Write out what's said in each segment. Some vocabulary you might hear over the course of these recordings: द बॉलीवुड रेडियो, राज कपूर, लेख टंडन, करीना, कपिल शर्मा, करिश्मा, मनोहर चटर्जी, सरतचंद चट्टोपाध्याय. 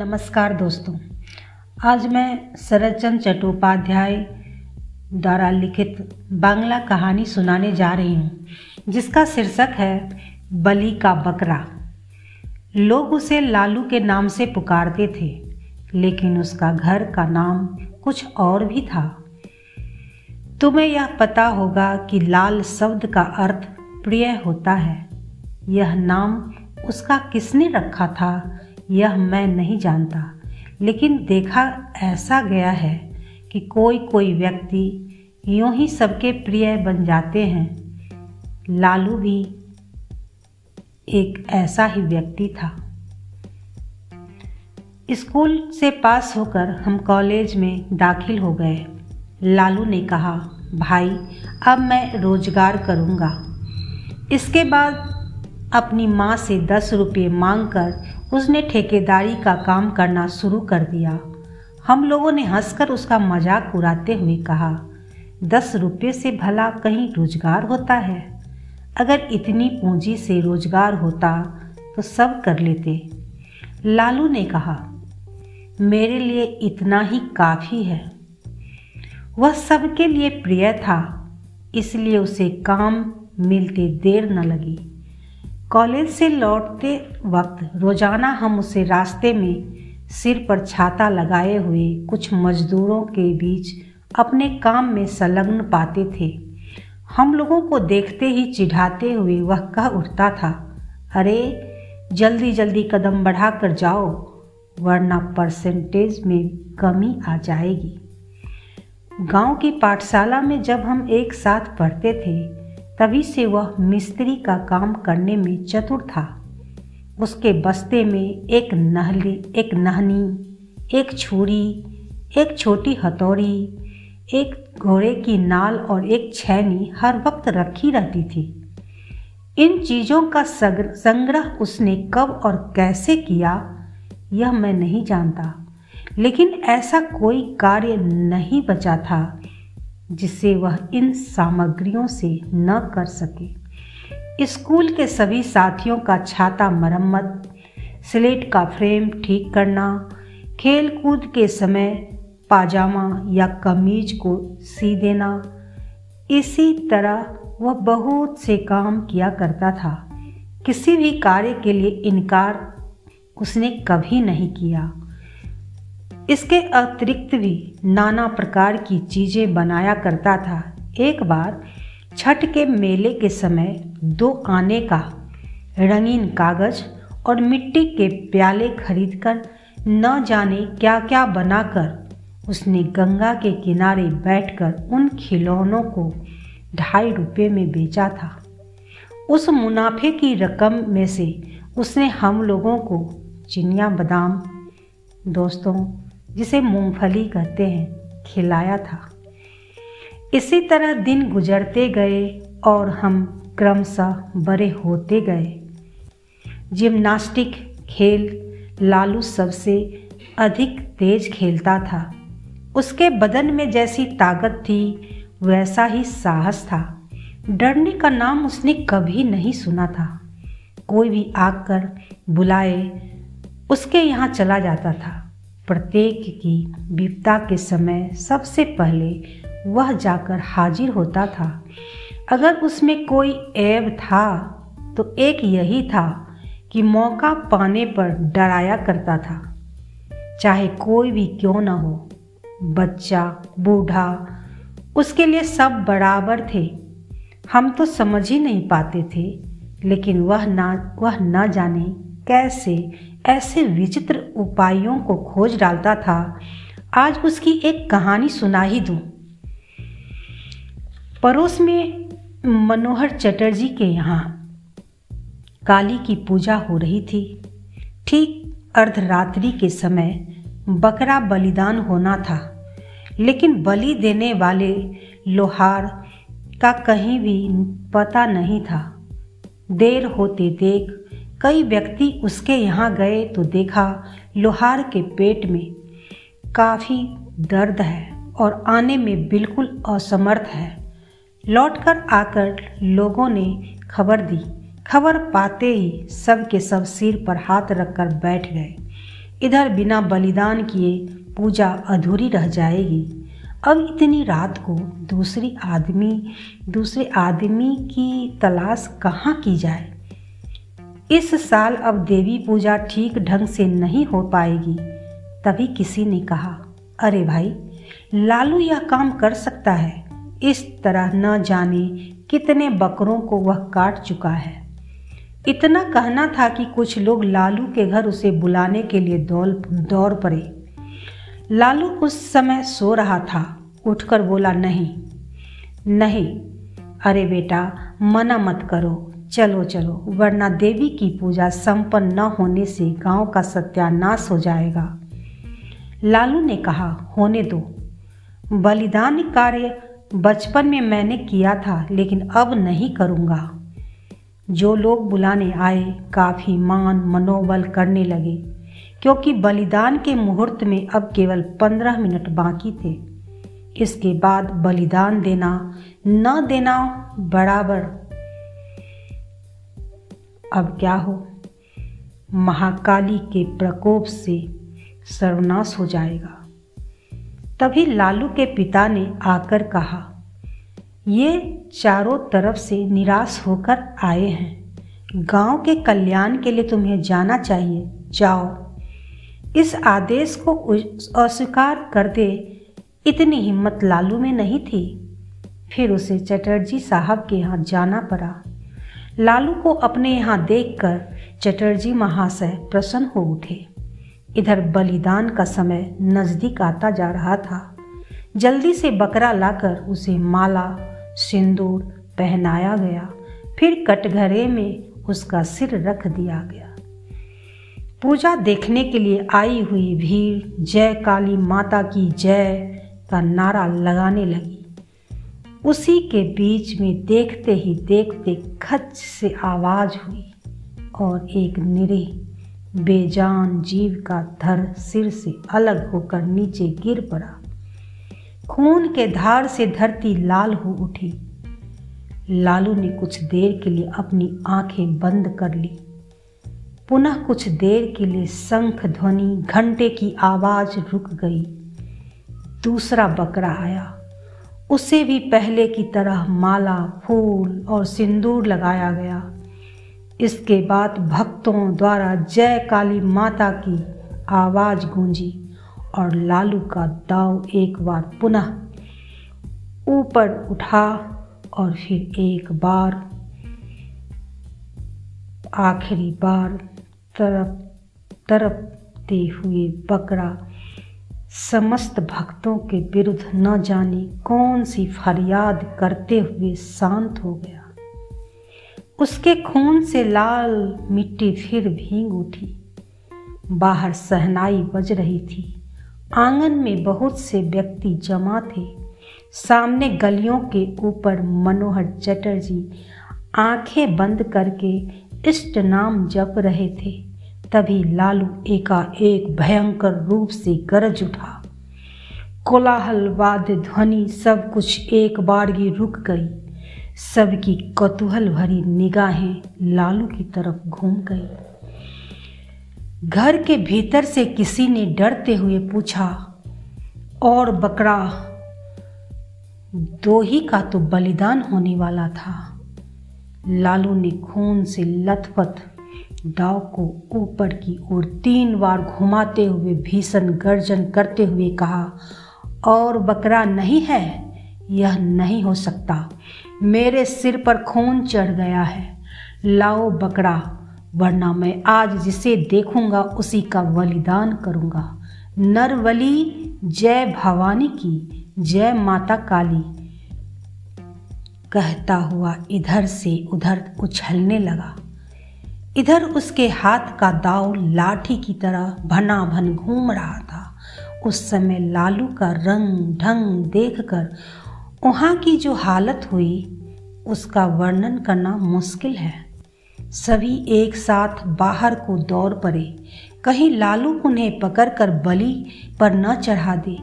नमस्कार दोस्तों, आज मैं सरतचंद चट्टोपाध्याय द्वारा लिखित बांग्ला कहानी सुनाने जा रही हूँ, जिसका शीर्षक है बली का बकरा। लोग उसे लालू के नाम से पुकारते थे, लेकिन उसका घर का नाम कुछ और भी था। तुम्हें यह पता होगा कि लाल शब्द का अर्थ प्रिय होता है। यह नाम उसका किसने रखा था यह मैं नहीं जानता, लेकिन देखा ऐसा गया है कि कोई व्यक्ति यूं ही सबके प्रिय बन जाते हैं। लालू भी एक ऐसा ही व्यक्ति था। स्कूल से पास होकर हम कॉलेज में दाखिल हो गए। लालू ने कहा, भाई अब मैं रोजगार करूँगा। इसके बाद अपनी माँ से 10 रुपये मांगकर उसने ठेकेदारी का काम करना शुरू कर दिया। हम लोगों ने हंसकर उसका मजाक उड़ाते हुए कहा, 10 रुपये से भला कहीं रोजगार होता है? अगर इतनी पूंजी से रोजगार होता तो सब कर लेते। लालू ने कहा, मेरे लिए इतना ही काफ़ी है। वह सबके लिए प्रिय था, इसलिए उसे काम मिलते देर न लगी। कॉलेज से लौटते वक्त रोज़ाना हम उसे रास्ते में सिर पर छाता लगाए हुए कुछ मजदूरों के बीच अपने काम में संलग्न पाते थे। हम लोगों को देखते ही चिढ़ाते हुए वह कह उठता था, अरे जल्दी जल्दी कदम बढ़ा कर जाओ वरना परसेंटेज में कमी आ जाएगी। गांव की पाठशाला में जब हम एक साथ पढ़ते थे तभी से वह मिस्त्री का काम करने में चतुर था। उसके बस्ते में एक नहनी, एक छुरी, एक छोटी हथौड़ी, एक घोड़े की नाल और एक छैनी हर वक्त रखी रहती थी। इन चीज़ों का संग्रह उसने कब और कैसे किया यह मैं नहीं जानता, लेकिन ऐसा कोई कार्य नहीं बचा था जिसे वह इन सामग्रियों से न कर सके। स्कूल के सभी साथियों का छाता मरम्मत, स्लेट का फ्रेम ठीक करना, खेल कूद के समय पाजामा या कमीज को सी देना, इसी तरह वह बहुत से काम किया करता था। किसी भी कार्य के लिए इनकार उसने कभी नहीं किया। इसके अतिरिक्त भी नाना प्रकार की चीज़ें बनाया करता था। एक बार छठ के मेले के समय 2 आने का रंगीन कागज और मिट्टी के प्याले खरीदकर न जाने क्या क्या बनाकर उसने गंगा के किनारे बैठकर उन खिलौनों को 2.5 रुपये में बेचा था। उस मुनाफे की रकम में से उसने हम लोगों को चिनिया बादाम, दोस्तों जिसे मूंगफली कहते हैं, खिलाया था। इसी तरह दिन गुजरते गए और हम क्रमशः बड़े होते गए। जिम्नास्टिक खेल लालू सबसे अधिक तेज खेलता था। उसके बदन में जैसी ताकत थी वैसा ही साहस था। डरने का नाम उसने कभी नहीं सुना था। कोई भी आकर बुलाए उसके यहाँ चला जाता था। प्रत्येक की विपदा के समय सबसे पहले वह जाकर हाजिर होता था। अगर उसमें कोई ऐब था तो एक यही था कि मौका पाने पर डराया करता था। चाहे कोई भी क्यों न हो, बच्चा बूढ़ा, उसके लिए सब बराबर थे। हम तो समझ ही नहीं पाते थे, लेकिन वह ना जाने कैसे ऐसे विचित्र उपायों को खोज डालता था। आज उसकी एक कहानी सुना ही दूं। पड़ोस में मनोहर चटर्जी के यहाँ काली की पूजा हो रही थी। ठीक अर्धरात्रि के समय बकरा बलिदान होना था, लेकिन बलि देने वाले लोहार का कहीं भी पता नहीं था। देर होते देख कई व्यक्ति उसके यहाँ गए तो देखा लोहार के पेट में काफ़ी दर्द है और आने में बिल्कुल असमर्थ है। लौटकर आकर लोगों ने खबर दी। खबर पाते ही सब के सब सिर पर हाथ रखकर बैठ गए। इधर बिना बलिदान किए पूजा अधूरी रह जाएगी। अब इतनी रात को दूसरे आदमी की तलाश कहाँ की जाए। इस साल अब देवी पूजा ठीक ढंग से नहीं हो पाएगी। तभी किसी ने कहा, अरे भाई लालू यह काम कर सकता है। इस तरह न जाने कितने बकरों को वह काट चुका है। इतना कहना था कि कुछ लोग लालू के घर उसे बुलाने के लिए दौड़ पड़े। लालू उस समय सो रहा था, उठकर बोला, नहीं, अरे बेटा मना मत करो, चलो चलो, वरना देवी की पूजा संपन्न न होने से गांव का सत्यानाश हो जाएगा। लालू ने कहा, होने दो, बलिदान कार्य बचपन में मैंने किया था, लेकिन अब नहीं करूँगा। जो लोग बुलाने आए काफ़ी मान मनोबल करने लगे, क्योंकि बलिदान के मुहूर्त में अब केवल 15 मिनट बाकी थे। इसके बाद बलिदान देना न देना बराबर। अब क्या हो, महाकाली के प्रकोप से सर्वनाश हो जाएगा। तभी लालू के पिता ने आकर कहा, ये चारों तरफ से निराश होकर आए हैं, गांव के कल्याण के लिए तुम्हें जाना चाहिए, जाओ। इस आदेश को अस्वीकार कर दे, इतनी हिम्मत लालू में नहीं थी। फिर उसे चटर्जी साहब के यहाँ जाना पड़ा। लालू को अपने यहाँ देखकर चटर्जी महाशय प्रसन्न हो उठे। इधर बलिदान का समय नज़दीक आता जा रहा था। जल्दी से बकरा लाकर उसे माला सिंदूर पहनाया गया, फिर कटघरे में उसका सिर रख दिया गया। पूजा देखने के लिए आई हुई भीड़ जय काली माता की जय का नारा लगाने लगी। उसी के बीच में देखते ही देखते खच से आवाज़ हुई और एक निरीह बेजान जीव का धर सिर से अलग होकर नीचे गिर पड़ा। खून के धार से धरती लाल हो उठी। लालू ने कुछ देर के लिए अपनी आंखें बंद कर ली। पुनः कुछ देर के लिए शंख ध्वनि घंटे की आवाज़ रुक गई। दूसरा बकरा आया, उसे भी पहले की तरह माला फूल और सिंदूर लगाया गया। इसके बाद भक्तों द्वारा जय काली माता की आवाज़ गूंजी और लालू का दाव एक बार पुनः ऊपर उठा और फिर एक बार आखिरी बार तरपते हुए बकरा समस्त भक्तों के विरुद्ध न जाने कौन सी फरियाद करते हुए शांत हो गया। उसके खून से लाल मिट्टी फिर भींग उठी। बाहर सहनाई बज रही थी। आंगन में बहुत से व्यक्ति जमा थे। सामने गलियों के ऊपर मनोहर चटर्जी आंखें बंद करके इष्ट नाम जप रहे थे। तभी लालू एकाएक भयंकर रूप से गरज उठा। कोलाहल वाद्य ध्वनि सब कुछ एक बारगी रुक गई। सबकी कौतूहल भरी निगाहें लालू की तरफ घूम गई। घर के भीतर से किसी ने डरते हुए पूछा, और बकरा 2 ही का तो बलिदान होने वाला था। लालू ने खून से लथपथ दाव को ऊपर की ओर 3 बार घुमाते हुए भीषण गर्जन करते हुए कहा, और बकरा नहीं है, यह नहीं हो सकता, मेरे सिर पर खून चढ़ गया है, लाओ बकरा, वरना मैं आज जिसे देखूंगा उसी का बलिदान करूंगा। नरबली जय भवानी की जय माता काली कहता हुआ इधर से उधर उछलने लगा। इधर उसके हाथ का दाव लाठी की तरह भनाभन घूम रहा था। उस समय लालू का रंग ढंग देखकर वहाँ की जो हालत हुई उसका वर्णन करना मुश्किल है। सभी एक साथ बाहर को दौड़ पड़े, कहीं लालू उन्हें पकड़कर बलि पर न चढ़ा दे।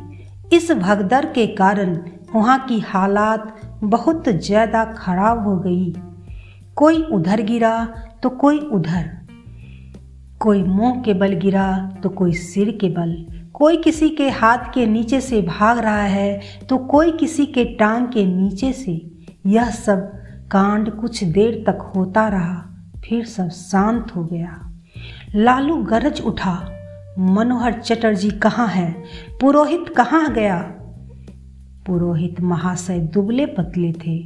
इस भगदड़ के कारण वहाँ की हालात बहुत ज़्यादा खराब हो गई। कोई उधर गिरा तो कोई उधर। कोई मुंह के बल गिरा तो कोई सिर के बल, कोई किसी के हाथ के नीचे से भाग रहा है तो कोई किसी के टांग के नीचे से। यह सब कांड कुछ देर तक होता रहा, फिर सब शांत हो गया। लालू गरज उठा, मनोहर चटर्जी कहाँ है? पुरोहित कहाँ गया? पुरोहित महाशय दुबले पतले थे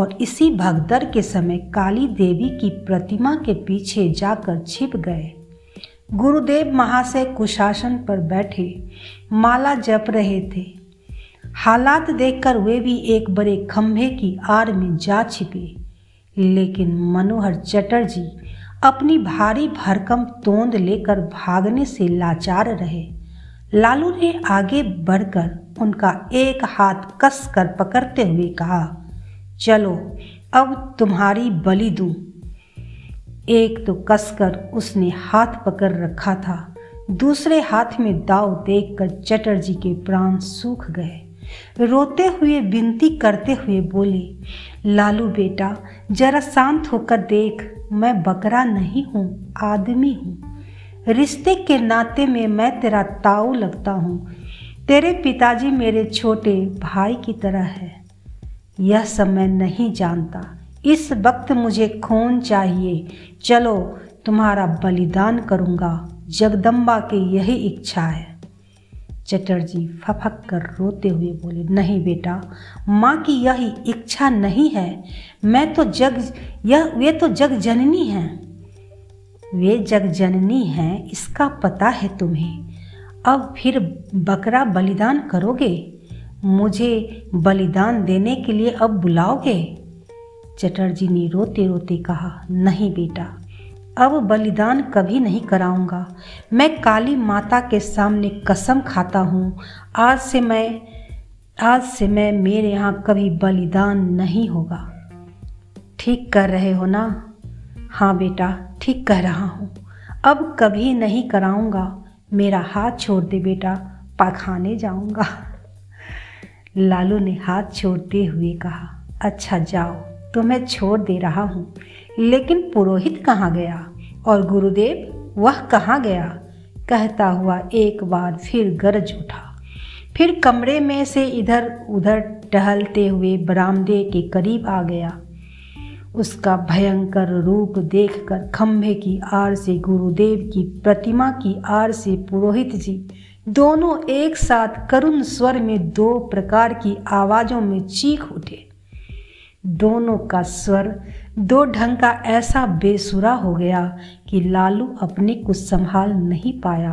और इसी भगदड़ के समय काली देवी की प्रतिमा के पीछे जाकर छिप गए। गुरुदेव महाशय कुशासन पर बैठे माला जप रहे थे। हालात देखकर वे भी एक बड़े खंभे की आड़ में जा छिपे, लेकिन मनोहर चटर्जी अपनी भारी भरकम तोंद लेकर भागने से लाचार रहे। लालू ने आगे बढ़कर उनका एक हाथ कस कर पकड़ते हुए कहा, चलो अब तुम्हारी बलि दूं। एक तो कसकर उसने हाथ पकड़ रखा था, दूसरे हाथ में दाव देखकर चटर्जी के प्राण सूख गए। रोते हुए विनती करते हुए बोले, लालू बेटा जरा शांत होकर देख, मैं बकरा नहीं हूँ, आदमी हूँ। रिश्ते के नाते में मैं तेरा ताऊ लगता हूँ। तेरे पिताजी मेरे छोटे भाई की तरह है। यह सब मैं नहीं जानता, इस वक्त मुझे खून चाहिए। चलो तुम्हारा बलिदान करूँगा, जगदम्बा की यही इच्छा है। चटर्जी फफक कर रोते हुए बोले, नहीं बेटा, माँ की यही इच्छा नहीं है। मैं तो वे तो जगजननी हैं। वे जगजननी हैं, इसका पता है तुम्हें। अब फिर बकरा बलिदान करोगे? मुझे बलिदान देने के लिए अब बुलाओगे? चटर्जी ने रोते रोते कहा, नहीं बेटा, अब बलिदान कभी नहीं कराऊंगा। मैं काली माता के सामने कसम खाता हूँ, आज से मैं मेरे यहाँ कभी बलिदान नहीं होगा। ठीक कर रहे हो ना? हाँ बेटा, ठीक कह रहा हूँ, अब कभी नहीं कराऊंगा। मेरा हाथ छोड़ दे बेटा, पाखाने जाऊंगा। लालू ने हाथ छोड़ते हुए कहा, अच्छा जाओ, तुम्हें छोड़ दे रहा हूँ, लेकिन पुरोहित कहाँ गया और गुरुदेव वह कहाँ गया? कहता हुआ एक बार फिर गरज उठा। फिर कमरे में से इधर उधर टहलते हुए बरामदे के करीब आ गया। उसका भयंकर रूप देखकर खंभे की आड़ से गुरुदेव की प्रतिमा की आड़ से पुरोहित जी दोनों एक साथ करुण स्वर में दो प्रकार की आवाज़ों में चीख उठे। दोनों का स्वर दो ढंग का ऐसा बेसुरा हो गया कि लालू अपने को संभाल नहीं पाया।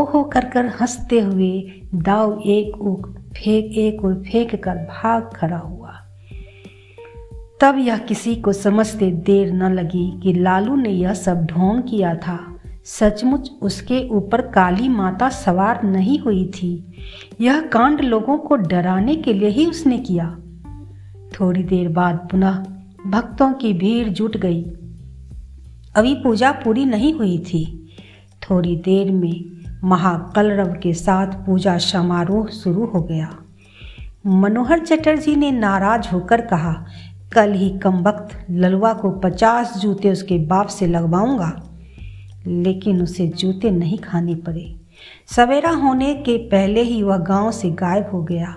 ओहो कर हंसते हुए दाव एक ओर फेंक कर भाग खड़ा हुआ। तब यह किसी को समझते देर न लगी कि लालू ने यह सब ढोंग किया था। सचमुच उसके ऊपर काली माता सवार नहीं हुई थी। यह कांड लोगों को डराने के लिए ही उसने किया। थोड़ी देर बाद पुनः भक्तों की भीड़ जुट गई। अभी पूजा पूरी नहीं हुई थी। थोड़ी देर में महाकलरव के साथ पूजा समारोह शुरू हो गया। मनोहर चटर्जी ने नाराज होकर कहा, कल ही कमबख्त ललुआ को 50 जूते उसके बाप से लगवाऊंगा। लेकिन उसे जूते नहीं खाने पड़े। सवेरा होने के पहले ही वह गांव से गायब हो गया।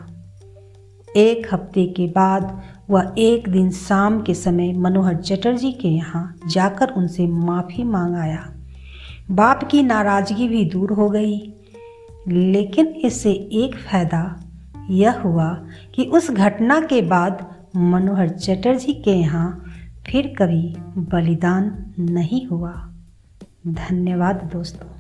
एक हफ्ते के बाद वह एक दिन शाम के समय मनोहर चटर्जी के यहाँ जाकर उनसे माफ़ी मांग आया। बाप की नाराज़गी भी दूर हो गई। लेकिन इससे एक फ़ायदा यह हुआ कि उस घटना के बाद मनोहर चटर्जी के यहाँ फिर कभी बलिदान नहीं हुआ। धन्यवाद दोस्तों।